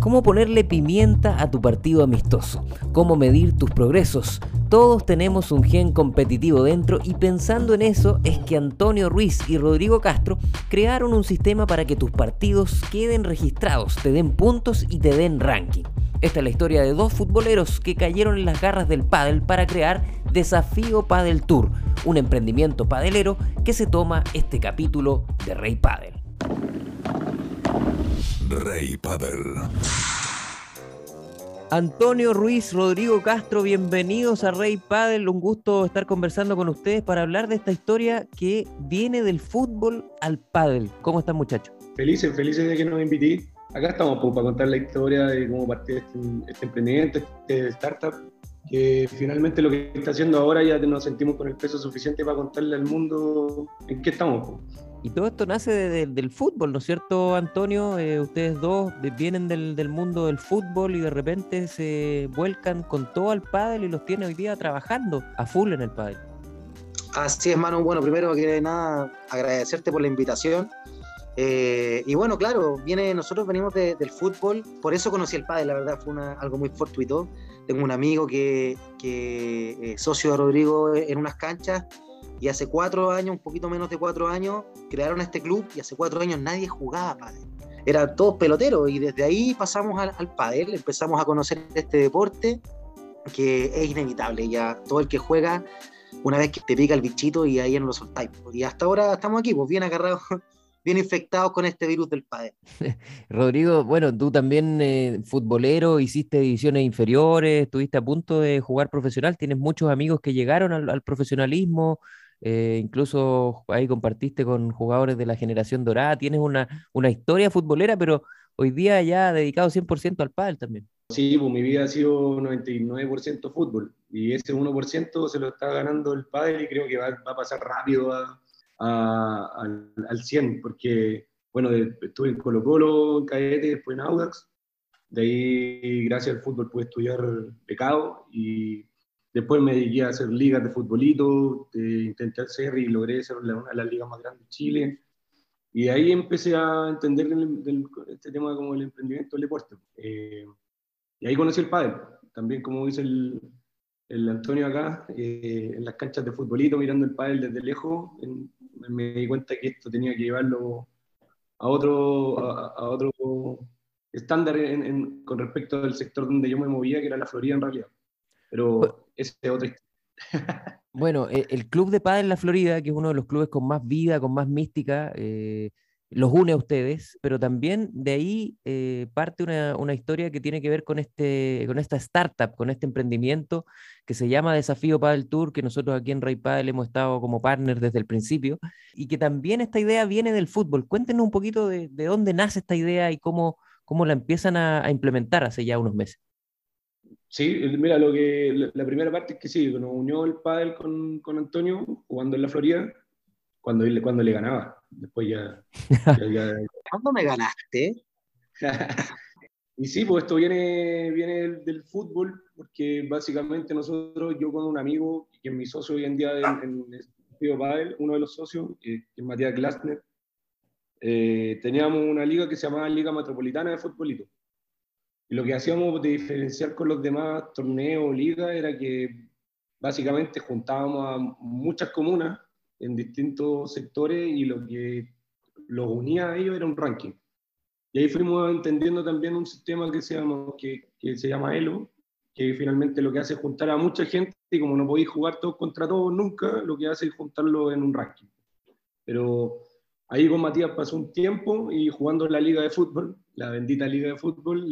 cómo ponerle pimienta a tu partido amistoso, cómo medir tus progresos. Todos tenemos un gen competitivo dentro y pensando en eso es que Antonio Ruiz y Rodrigo Castro crearon un sistema para que tus partidos queden registrados, te den puntos y te den ranking. Esta es la historia de dos futboleros que cayeron en las garras del pádel para crear Desafío Padel Tour, un emprendimiento padelero que se toma este capítulo de Rey Padel. Rey Padel. Antonio Ruiz, Rodrigo Castro, bienvenidos a Rey Padel. Un gusto estar conversando con ustedes para hablar de esta historia que viene del fútbol al pádel. ¿Cómo están, muchachos? Felices de que nos invité. Acá estamos para contar la historia de cómo partió este emprendimiento, este startup, que finalmente lo que está haciendo ahora ya nos sentimos con el peso suficiente para contarle al mundo en qué estamos. Y todo esto nace del fútbol, ¿no es cierto, Antonio? Ustedes dos vienen del mundo del fútbol y de repente se vuelcan con todo al pádel y los tiene hoy día trabajando a full en el pádel. Así es, Manu. Bueno, primero que nada, agradecerte por la invitación. Y bueno, claro, nosotros venimos del fútbol, por eso conocí el pádel, la verdad fue algo muy fortuito. Tengo un amigo que es socio de Rodrigo en unas canchas, y hace 4 años, un poquito menos de 4 años, crearon este club y hace 4 años nadie jugaba pádel. Eran todos peloteros y desde ahí pasamos al pádel, empezamos a conocer este deporte que es inevitable. Ya todo el que juega, una vez que te pica el bichito y ahí no lo soltáis. Y hasta ahora estamos aquí, pues bien agarrados, bien infectados con este virus del pádel. Rodrigo, bueno, tú también futbolero, hiciste divisiones inferiores, estuviste a punto de jugar profesional, tienes muchos amigos que llegaron al profesionalismo. Incluso ahí compartiste con jugadores de la generación dorada, tienes una historia futbolera, pero hoy día ya dedicado 100% al pádel también. Sí, pues mi vida ha sido 99% fútbol y ese 1% se lo está ganando el pádel y creo que va a pasar rápido al 100, porque bueno, estuve en Colo-Colo, en Cadete, después en Audax, de ahí gracias al fútbol pude estudiar becado y después me dediqué a hacer ligas de futbolito, intenté hacer y logré ser una de las ligas más grandes de Chile. Y de ahí empecé a entender este tema como el emprendimiento del deporte. Y ahí conocí el pádel. También, como dice el Antonio acá, en las canchas de futbolito, mirando el pádel desde lejos, me di cuenta que esto tenía que llevarlo a otro estándar con respecto al sector donde yo me movía, que era la Florida en realidad. Pero ese es otro. Bueno, el Club de Pádel La Florida, que es uno de los clubes con más vida, con más mística, los une a ustedes, pero también de ahí parte una historia que tiene que ver con esta startup, con este emprendimiento que se llama Desafío Padel Tour, que nosotros aquí en Rey Padel hemos estado como partners desde el principio, y que también esta idea viene del fútbol. Cuéntenos un poquito de dónde nace esta idea y cómo la empiezan a implementar hace ya unos meses. Sí, mira, la primera parte es que sí, nos unió el pádel con Antonio, jugando en la Florida, cuando le ganaba. Después ya... ¿Cuándo me ganaste? Y sí, pues esto viene del fútbol, porque básicamente yo con un amigo, que es mi socio hoy en día en el Desafío Pádel, uno de los socios, que es Matías Glastner, teníamos una liga que se llamaba Liga Metropolitana de Fútbolito. Y lo que hacíamos de diferenciar con los demás torneos, ligas, era que básicamente juntábamos a muchas comunas en distintos sectores y lo que los unía a ellos era un ranking. Y ahí fuimos entendiendo también un sistema que se llama Elo, que finalmente lo que hace es juntar a mucha gente y como no podéis jugar todos contra todos nunca, lo que hace es juntarlo en un ranking. Pero ahí con Matías pasó un tiempo y jugando en la liga de fútbol, la bendita liga de fútbol,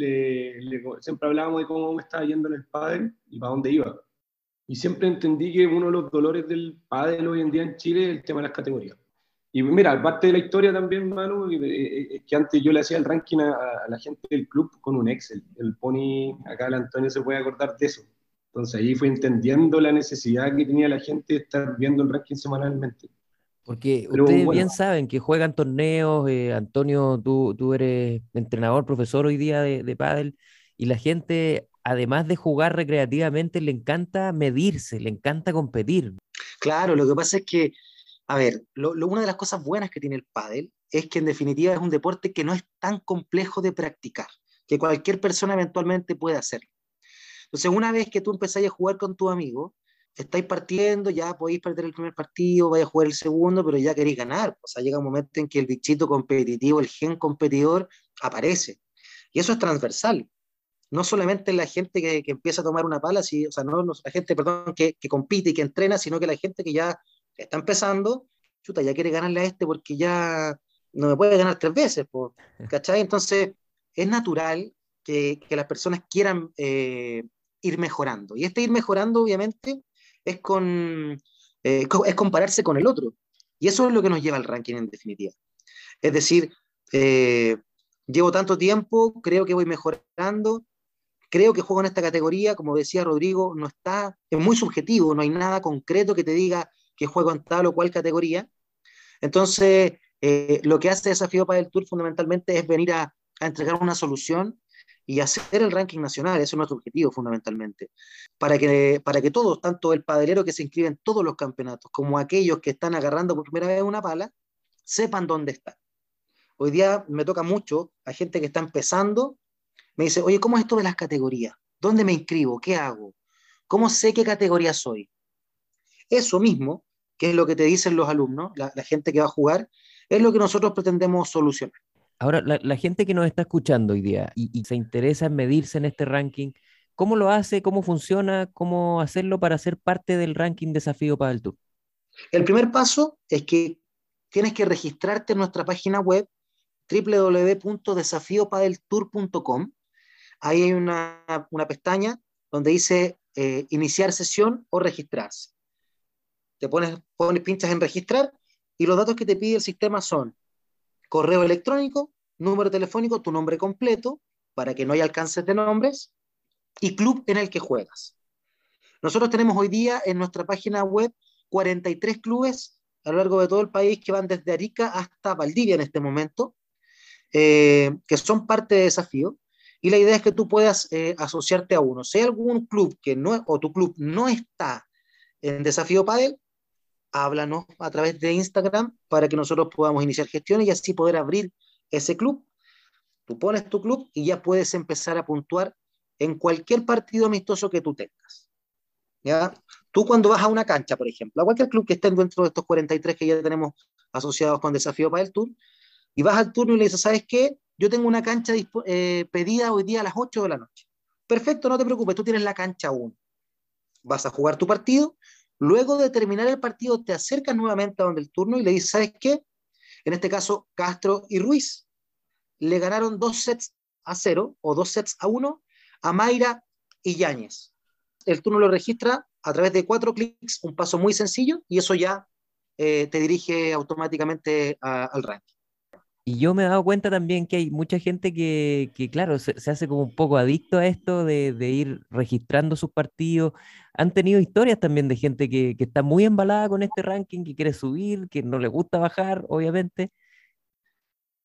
siempre hablábamos de cómo me estaba yendo en el pádel y para dónde iba. Y siempre entendí que uno de los dolores del pádel hoy en día en Chile es el tema de las categorías. Y mira, aparte de la historia también, Manu, es que antes yo le hacía el ranking a la gente del club con un Excel. El Pony, acá el Antonio se puede acordar de eso. Entonces ahí fui entendiendo la necesidad que tenía la gente de estar viendo el ranking semanalmente. Porque ustedes bien saben que juegan torneos, Antonio, tú eres entrenador, profesor hoy día de pádel, y la gente, además de jugar recreativamente, le encanta medirse, le encanta competir. Claro, lo que pasa es que, a ver, una de las cosas buenas que tiene el pádel es que en definitiva es un deporte que no es tan complejo de practicar. que cualquier persona eventualmente puede hacerlo. Entonces, una vez que tú empezáis a jugar con tu amigo, estáis partiendo, ya podéis perder el primer partido, vais a jugar el segundo, pero ya queréis ganar. O sea, llega un momento en que el bichito competitivo, el gen competidor, aparece. Y eso es transversal. No solamente la gente que empieza a tomar una pala, o sea, no la gente, perdón, que compite y que entrena, sino que la gente que ya está empezando, chuta, ya quiere ganarle a este porque ya no me puede ganar 3 veces, ¿cachai? Entonces, es natural que las personas quieran ir mejorando. Y ir mejorando, obviamente, es compararse con el otro. Y eso es lo que nos lleva al ranking en definitiva. Es decir, llevo tanto tiempo, creo que voy mejorando, creo que juego en esta categoría, como decía Rodrigo, es muy subjetivo, no hay nada concreto que te diga que juego en tal o cual categoría. Entonces, lo que hace Desafío Padel Tour fundamentalmente es venir a entregar una solución y hacer el ranking nacional. Eso es nuestro objetivo fundamentalmente, para que todos, tanto el padelero que se inscribe en todos los campeonatos como aquellos que están agarrando por primera vez una pala, sepan dónde está. Hoy día me toca mucho a gente que está empezando, me dice, oye, ¿cómo es esto de las categorías? ¿Dónde me inscribo? ¿Qué hago? ¿Cómo sé qué categoría soy? Eso mismo, que es lo que te dicen los alumnos, la gente que va a jugar, es lo que nosotros pretendemos solucionar. Ahora, la gente que nos está escuchando hoy día y se interesa en medirse en este ranking, ¿cómo lo hace? ¿Cómo funciona? ¿Cómo hacerlo para ser parte del ranking Desafío Padel Tour? El primer paso es que tienes que registrarte en nuestra página web www.desafiopadeltour.com. Ahí hay una pestaña donde dice iniciar sesión o registrarse. Te pinchas en registrar y los datos que te pide el sistema son correo electrónico, número telefónico, tu nombre completo, para que no haya alcances de nombres, y club en el que juegas. Nosotros tenemos hoy día en nuestra página web 43 clubes a lo largo de todo el país, que van desde Arica hasta Valdivia en este momento, que son parte de Desafío, y la idea es que tú puedas asociarte a uno. Si hay algún club o tu club no está en Desafío Padel, háblanos a través de Instagram para que nosotros podamos iniciar gestiones y así poder abrir ese club. Tú pones tu club y ya puedes empezar a puntuar en cualquier partido amistoso que tú tengas. ¿Ya? Tú cuando vas a una cancha, por ejemplo, a cualquier club que esté dentro de estos 43 que ya tenemos asociados con Desafío Padel Tour, y vas al turno y le dices, ¿sabes qué? Yo tengo una cancha pedida hoy día a las 8 de la noche. Perfecto, no te preocupes, tú tienes la cancha 1. Vas a jugar tu partido. Luego de terminar el partido, te acercas nuevamente a donde el turno y le dices, ¿sabes qué? En este caso, Castro y Ruiz le ganaron 2 sets a 0 o 2 sets a 1 a Mayra y Yáñez. El turno lo registra a través de 4 clics, un paso muy sencillo, y eso ya te dirige automáticamente al ranking. Y yo me he dado cuenta también que hay mucha gente que claro, se hace como un poco adicto a esto de ir registrando sus partidos. Han tenido historias también de gente que está muy embalada con este ranking, que quiere subir, que no le gusta bajar, obviamente.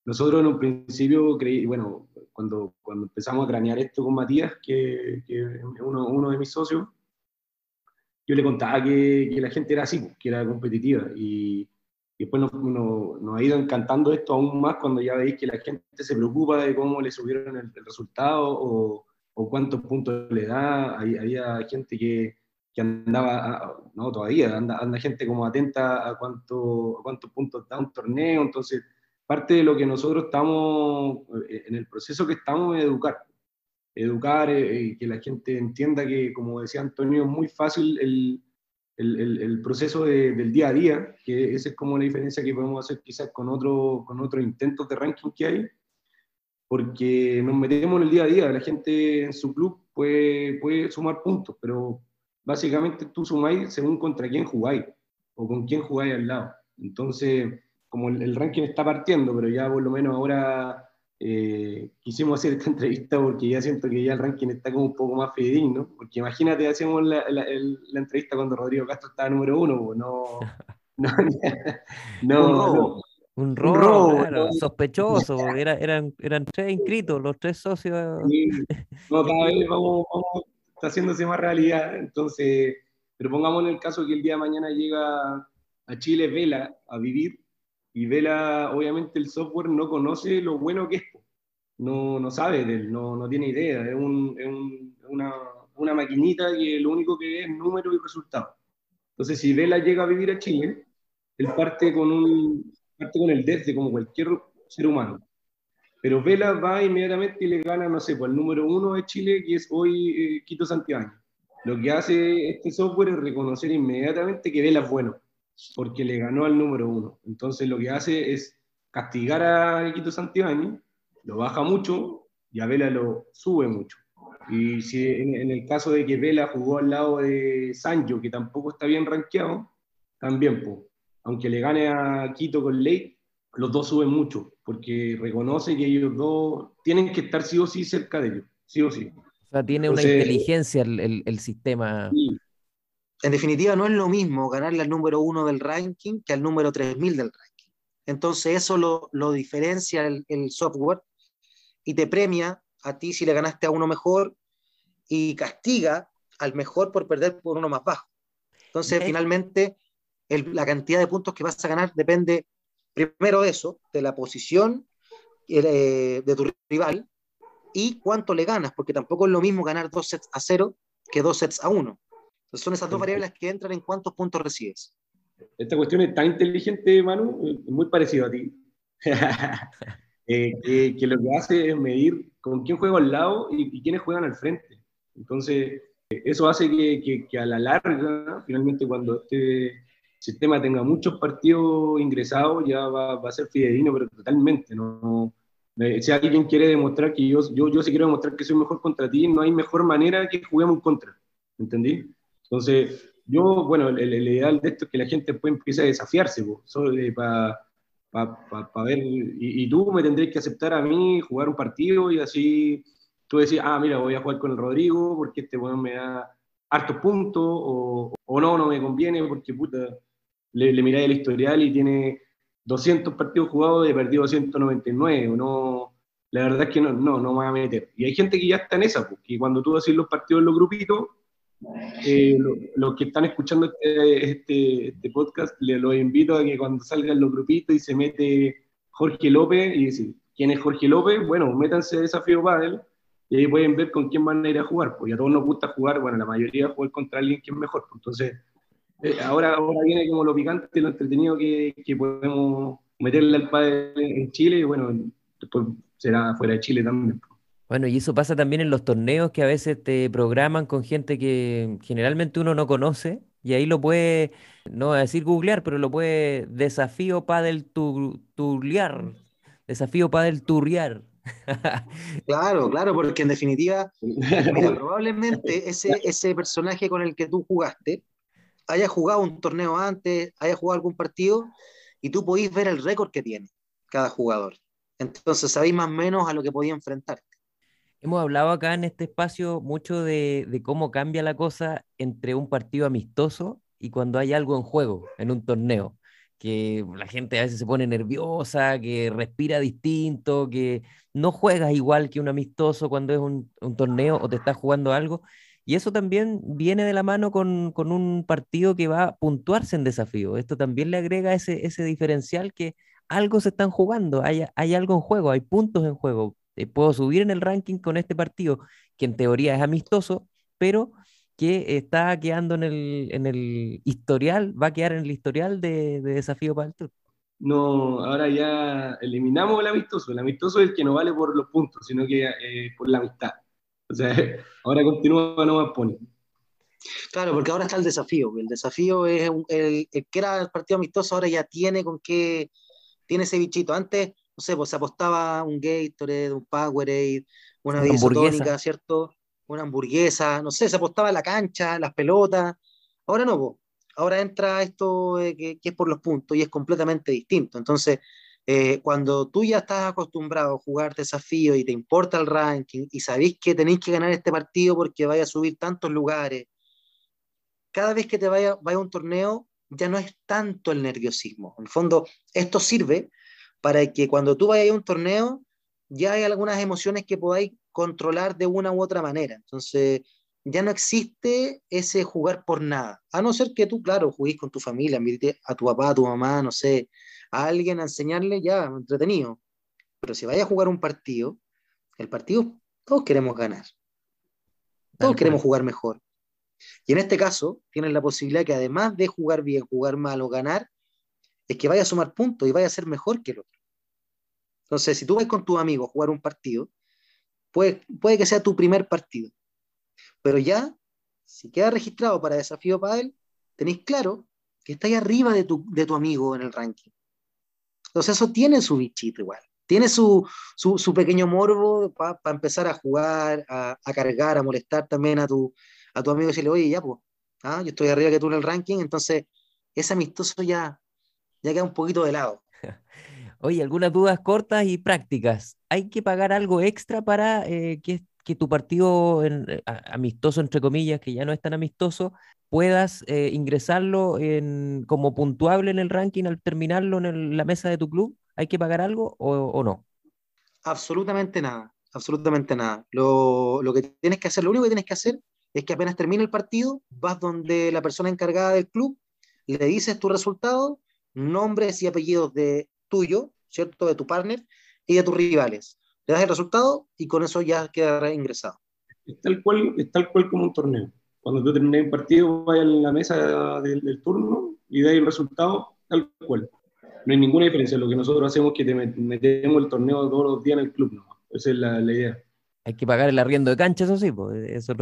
Nosotros en un principio cuando empezamos a cranear esto con Matías, que es uno de mis socios, yo le contaba que la gente era así, que era competitiva, y después nos ha ido encantando esto aún más cuando ya veis que la gente se preocupa de cómo le subieron el resultado o cuántos puntos le da. Había gente que andaba, no todavía, anda gente como atenta a cuántos puntos da un torneo. Entonces, parte de lo que nosotros estamos, en el proceso que estamos, es educar, que la gente entienda que, como decía Antonio, es muy fácil el proceso del día a día, que esa es como la diferencia que podemos hacer quizás con otros intentos de ranking que hay, porque nos metemos en el día a día. La gente en su club puede sumar puntos, pero básicamente tú sumáis según contra quién jugáis o con quién jugáis al lado. Entonces, como el ranking está partiendo, pero ya por lo menos ahora quisimos hacer esta entrevista porque ya siento que ya el ranking está como un poco más fidedigno, porque imagínate, hacemos la entrevista cuando Rodrigo Castro estaba número 1, un robo, claro, no, sospechoso, eran 3 inscritos, los 3 socios. Sí, no, cada vez vamos, está haciéndose más realidad. Entonces, pero pongamos en el caso que el día de mañana llega a Chile Vela a vivir, y Vela, obviamente el software no conoce lo bueno que es. no sabe de él, no tiene idea. Es una maquinita que lo único que ve es número y resultado. Entonces, si Vela llega a vivir a Chile, él parte con el desde, como cualquier ser humano. Pero Vela va inmediatamente y le gana, no sé, pues el número uno de Chile, que es hoy Quito Santiago. Lo que hace este software es reconocer inmediatamente que Vela es bueno, porque le ganó al número uno. Entonces lo que hace es castigar a Quito Santibáñez, lo baja mucho y a Vela lo sube mucho. Y si en el caso de que Vela jugó al lado de Sancho, que tampoco está bien rankeado, también, pues, aunque le gane a Quito con ley, los dos suben mucho, porque reconoce que ellos dos tienen que estar sí o sí cerca de ellos, sí o sí. O sea, tiene una inteligencia el sistema. Sí. En definitiva, no es lo mismo ganarle al número uno del ranking que al número 3000 del ranking. Entonces eso lo diferencia el software y te premia a ti si le ganaste a uno mejor y castiga al mejor por perder por uno más bajo. Entonces finalmente la cantidad de puntos que vas a ganar depende primero de eso, de la posición de tu rival, y cuánto le ganas, porque tampoco es lo mismo ganar 2 sets a 0 que 2 sets a 1. Entonces son esas dos variables que entran en cuántos puntos recibes. Esta cuestión es tan inteligente, Manu, muy parecido a ti. Que lo que hace es medir con quién juega al lado y quiénes juegan al frente. Entonces eso hace que a la larga, finalmente, cuando este sistema tenga muchos partidos ingresados, ya va a ser fidedigno, pero totalmente, ¿no? Si alguien quiere demostrar que yo sí quiero demostrar que soy mejor contra ti, no hay mejor manera que juguemos en contra, ¿entendí? Entonces, el ideal de esto es que la gente después empiece a desafiarse, para ver, y tú me tendrías que aceptar a mí jugar un partido, y así tú decís, ah, mira, voy a jugar con el Rodrigo, porque este weón me da hartos puntos, o no me conviene, porque puta, le miráis el historial y tiene 200 partidos jugados y perdido 299, no, la verdad es que no me va a meter. Y hay gente que ya está en esa, porque cuando tú haces los partidos en los grupitos, los que están escuchando este podcast, los invito a que cuando salgan los grupitos y se mete Jorge López, y decir, ¿quién es Jorge López? Bueno, métanse a Desafío Padel, y ahí pueden ver con quién van a ir a jugar, porque a todos nos gusta jugar, bueno, la mayoría jugar contra alguien que es mejor, entonces... Ahora viene como lo picante, lo entretenido que podemos meterle al pádel en Chile, y bueno, después será fuera de Chile también. Bueno, y eso pasa también en los torneos, que a veces te programan con gente que generalmente uno no conoce, y ahí lo puede, no voy a decir googlear, pero lo puede Desafío Padel Turrear, Desafío Padel Turrear. Claro, porque en definitiva, mira, probablemente ese personaje con el que tú jugaste haya jugado un torneo antes, haya jugado algún partido, y tú podís ver el récord que tiene cada jugador. Entonces sabéis más o menos a lo que podía enfrentarte. Hemos hablado acá en este espacio mucho de cómo cambia la cosa entre un partido amistoso y cuando hay algo en juego, en un torneo, que la gente a veces se pone nerviosa, que respira distinto, que no juegas igual que un amistoso cuando es un torneo o te estás jugando algo. Y eso también viene de la mano con un partido que va a puntuarse en Desafío. Esto también le agrega ese diferencial, que algo se están jugando, hay algo en juego, hay puntos en juego. Puedo subir en el ranking con este partido, que en teoría es amistoso, pero que está quedando en el historial, va a quedar en el historial de Desafío Padel Tour. No, ahora ya eliminamos el amistoso. El amistoso es el que no vale por los puntos, sino que por la amistad. O sea, ahora continúa, no me pone. Claro, porque ahora está el desafío. El desafío es el que era el partido amistoso, ahora ya tiene con qué, tiene ese bichito. Antes, no sé, pues se apostaba un Gatorade, un Powerade, una bebida isotónica, ¿cierto? Una hamburguesa, no sé, se apostaba la cancha, las pelotas. Ahora no, pues. Ahora entra esto que es por los puntos, y es completamente distinto. Entonces, cuando tú ya estás acostumbrado a jugar desafío y te importa el ranking y sabés que tenés que ganar este partido porque vaya a subir tantos lugares, cada vez que te vaya a un torneo ya no es tanto el nerviosismo. En el fondo, esto sirve para que cuando tú vayas a un torneo ya hay algunas emociones que podáis controlar de una u otra manera. Entonces ya no existe ese jugar por nada, a no ser que tú, claro, juguís con tu familia, invite a tu papá, a tu mamá, no sé, a alguien a enseñarle, ya, entretenido. Pero si vayas a jugar un partido, El partido, todos queremos ganar. Todos queremos jugar mejor. Y en este caso, tienes la posibilidad que además de jugar bien, jugar mal o ganar, es que vaya a sumar puntos y vaya a ser mejor que el otro. Entonces, si tú vas con tus amigos a jugar un partido, puede que sea tu primer partido. Pero ya, si queda registrado para Desafío Padel, tenéis claro que estáis arriba de tu amigo en el ranking. Entonces, eso tiene su bichito igual. Tiene su pequeño morbo para empezar a jugar, a cargar, a molestar también a tu amigo y decirle, oye, ya, pues, yo estoy arriba que tú en el ranking, entonces ese amistoso ya queda un poquito de lado. Oye, algunas dudas cortas y prácticas. ¿Hay que pagar algo extra para que tu partido amistoso, entre comillas, que ya no es tan amistoso, puedas ingresarlo como puntuable en el ranking al terminarlo en la mesa de tu club? ¿Hay que pagar algo o no? Absolutamente nada, absolutamente nada. Lo único que tienes que hacer es que apenas termine el partido, vas donde la persona encargada del club, le dices tu resultado, nombres y apellidos de tuyo, ¿cierto? De tu partner y de tus rivales. Le das el resultado y con eso ya quedará ingresado. Es tal cual como un torneo. Cuando tú terminas un partido, vas a la mesa del turno y das el resultado tal cual. No hay ninguna diferencia. Lo que nosotros hacemos es que te metemos el torneo todos los días en el club, ¿no? Esa es la idea. Hay que pagar el arriendo de cancha, eso sí, pues. Eso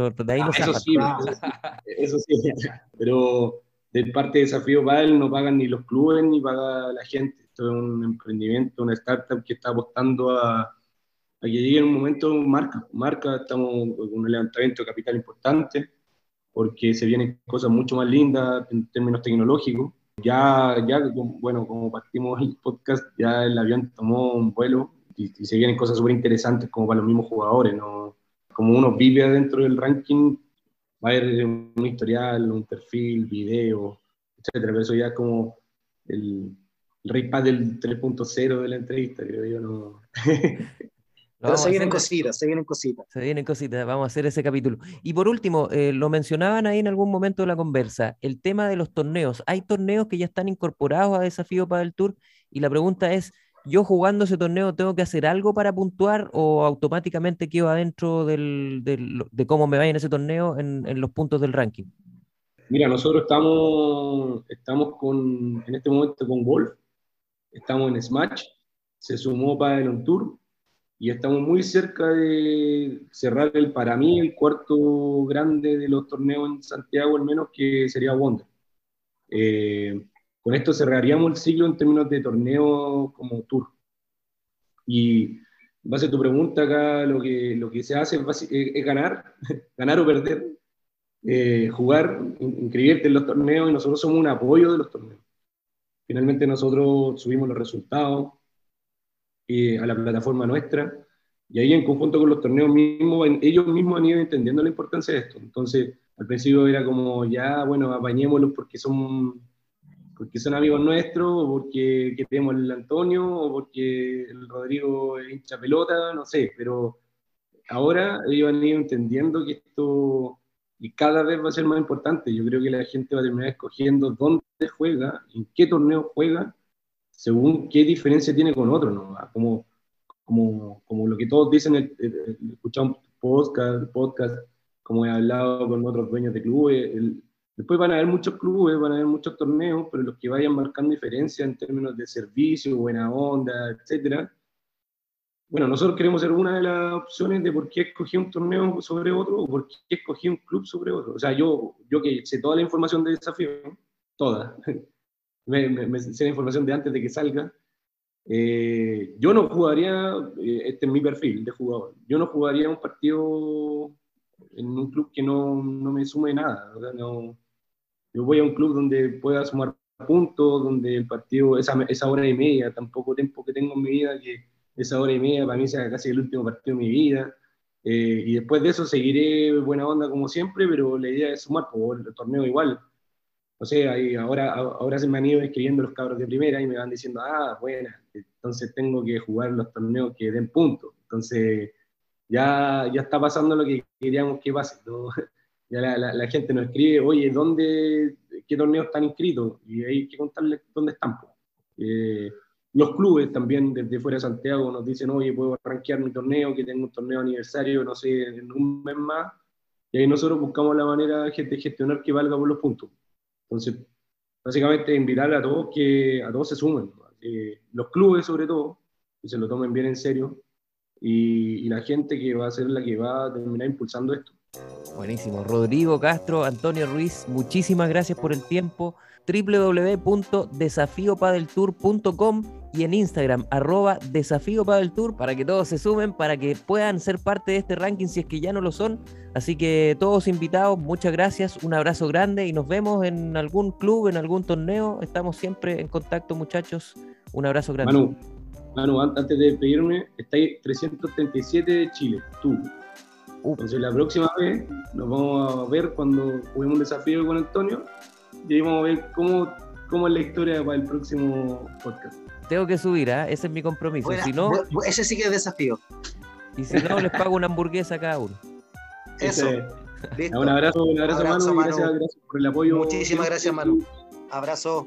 sí. Pero de parte de Desafío Padel no pagan ni los clubes ni paga la gente. Esto es un emprendimiento, una startup que está apostando a que llegue en un momento marca. Estamos con un levantamiento de capital importante porque se vienen cosas mucho más lindas en términos tecnológicos. Como partimos el podcast, ya el avión tomó un vuelo y se vienen cosas súper interesantes como para los mismos jugadores, ¿no? Como uno vive adentro del ranking, va a haber un historial, un perfil, video, etc. Pero eso ya es como el Rey Padel 3.0 de la entrevista, creo yo, ¿no? Pero se vienen cositas, vamos a hacer ese capítulo. Y por último, lo mencionaban ahí en algún momento de la conversa, el tema de los torneos. Hay torneos que ya están incorporados a Desafío Padel Tour y la pregunta es, ¿yo jugando ese torneo tengo que hacer algo para puntuar o automáticamente quedo adentro de cómo me vaya en ese torneo en los puntos del ranking? Mira, nosotros estamos en este momento con Golf, estamos en Smash, se sumó Padel Tour, y estamos muy cerca de cerrar para mí el cuarto grande de los torneos en Santiago, al menos, que sería Wonder. Con esto cerraríamos el ciclo en términos de torneo como tour. Y en base a tu pregunta acá, lo que se hace es ganar o perder, jugar, inscribirte en los torneos, y nosotros somos un apoyo de los torneos. Finalmente nosotros subimos los resultados a la plataforma nuestra, y ahí en conjunto con los torneos mismos, ellos mismos han ido entendiendo la importancia de esto. Entonces, al principio era como, apañémoslos porque son amigos nuestros, o porque queremos el Antonio, o porque el Rodrigo es hincha pelota, no sé, pero ahora ellos han ido entendiendo que esto y cada vez va a ser más importante. Yo creo que la gente va a terminar escogiendo dónde juega, en qué torneo juega, según qué diferencia tiene con otro, ¿no? Como lo que todos dicen, escuchamos podcast, como he hablado con otros dueños de clubes, después van a haber muchos clubes, van a haber muchos torneos, pero los que vayan marcando diferencia en términos de servicio, buena onda, etc. Bueno, nosotros queremos ser una de las opciones de por qué escogí un torneo sobre otro, o por qué escogí un club sobre otro. O sea, yo que sé toda la información de Desafío, ¿no? Toda. Me sé la información de antes de que salga. Yo no jugaría, este es mi perfil de jugador, yo no jugaría un partido en un club que no me sume nada. O sea, yo voy a un club donde pueda sumar puntos, donde el partido, esa hora y media, tan poco tiempo que tengo en mi vida, que esa hora y media para mí sea casi el último partido de mi vida. Y después de eso seguiré buena onda como siempre, pero la idea es sumar, por el torneo igual. O sea, ahora se me han ido escribiendo los cabros de primera y me van diciendo, buena, entonces tengo que jugar los torneos que den puntos. Entonces, ya está pasando lo que queríamos que pase, ¿no? Ya la gente nos escribe, oye, ¿qué torneos están inscritos? Y hay que contarles dónde están. Los clubes también desde fuera de Santiago nos dicen, oye, puedo rankear mi torneo, que tengo un torneo aniversario, no sé, en un mes más. Y ahí nosotros buscamos la manera de gestionar que valga por los puntos. Entonces, básicamente invitar a todos que a todos se sumen. Los clubes sobre todo, que se lo tomen bien en serio. Y la gente que va a ser la que va a terminar impulsando esto. Buenísimo. Rodrigo Castro, Antonio Ruiz, muchísimas gracias por el tiempo. www.desafiopadeltour.com y en Instagram, @desafiopadeltour, para que todos se sumen, para que puedan ser parte de este ranking si es que ya no lo son. Así que todos invitados, muchas gracias, un abrazo grande y nos vemos en algún club, en algún torneo. Estamos siempre en contacto, muchachos. Un abrazo grande. Manu, antes de despedirme, estáis 337 de Chile, tú. Entonces la próxima vez nos vamos a ver cuando juguemos un desafío con Antonio y ahí vamos a ver cómo es la historia para el próximo podcast. Tengo que subir, ese es mi compromiso. Bueno, si no, ese sí que es desafío. Y si no, les pago una hamburguesa a cada uno. Eso. Listo. Un abrazo, Manu. Gracias por el apoyo. Muchísimas gracias, Manu. Abrazo.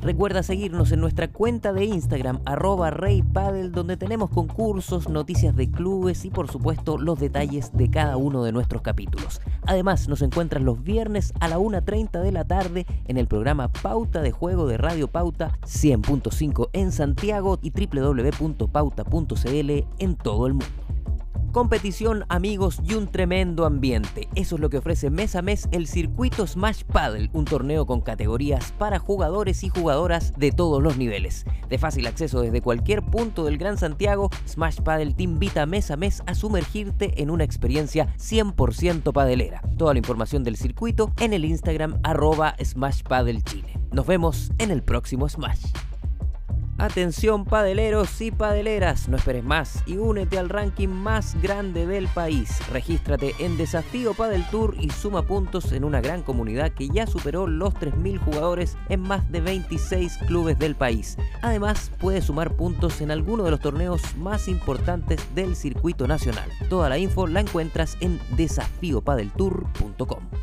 Recuerda seguirnos en nuestra cuenta de Instagram, @Rey Padel, donde tenemos concursos, noticias de clubes y por supuesto los detalles de cada uno de nuestros capítulos. Además, nos encuentras los viernes a la 1:30 de la tarde en el programa Pauta de Juego de Radio Pauta 100.5 en Santiago y www.pauta.cl en todo el mundo. Competición, amigos y un tremendo ambiente. Eso es lo que ofrece mes a mes el circuito Smash Padel, un torneo con categorías para jugadores y jugadoras de todos los niveles. De fácil acceso desde cualquier punto del Gran Santiago, Smash Padel te invita mes a mes a sumergirte en una experiencia 100% padelera. Toda la información del circuito en el Instagram @SmashPadelChile. Nos vemos en el próximo Smash. Atención padeleros y padeleras, no esperes más y únete al ranking más grande del país. Regístrate en Desafío Padel Tour y suma puntos en una gran comunidad que ya superó los 3.000 jugadores en más de 26 clubes del país. Además, puedes sumar puntos en alguno de los torneos más importantes del circuito nacional. Toda la info la encuentras en desafiopadeltour.com.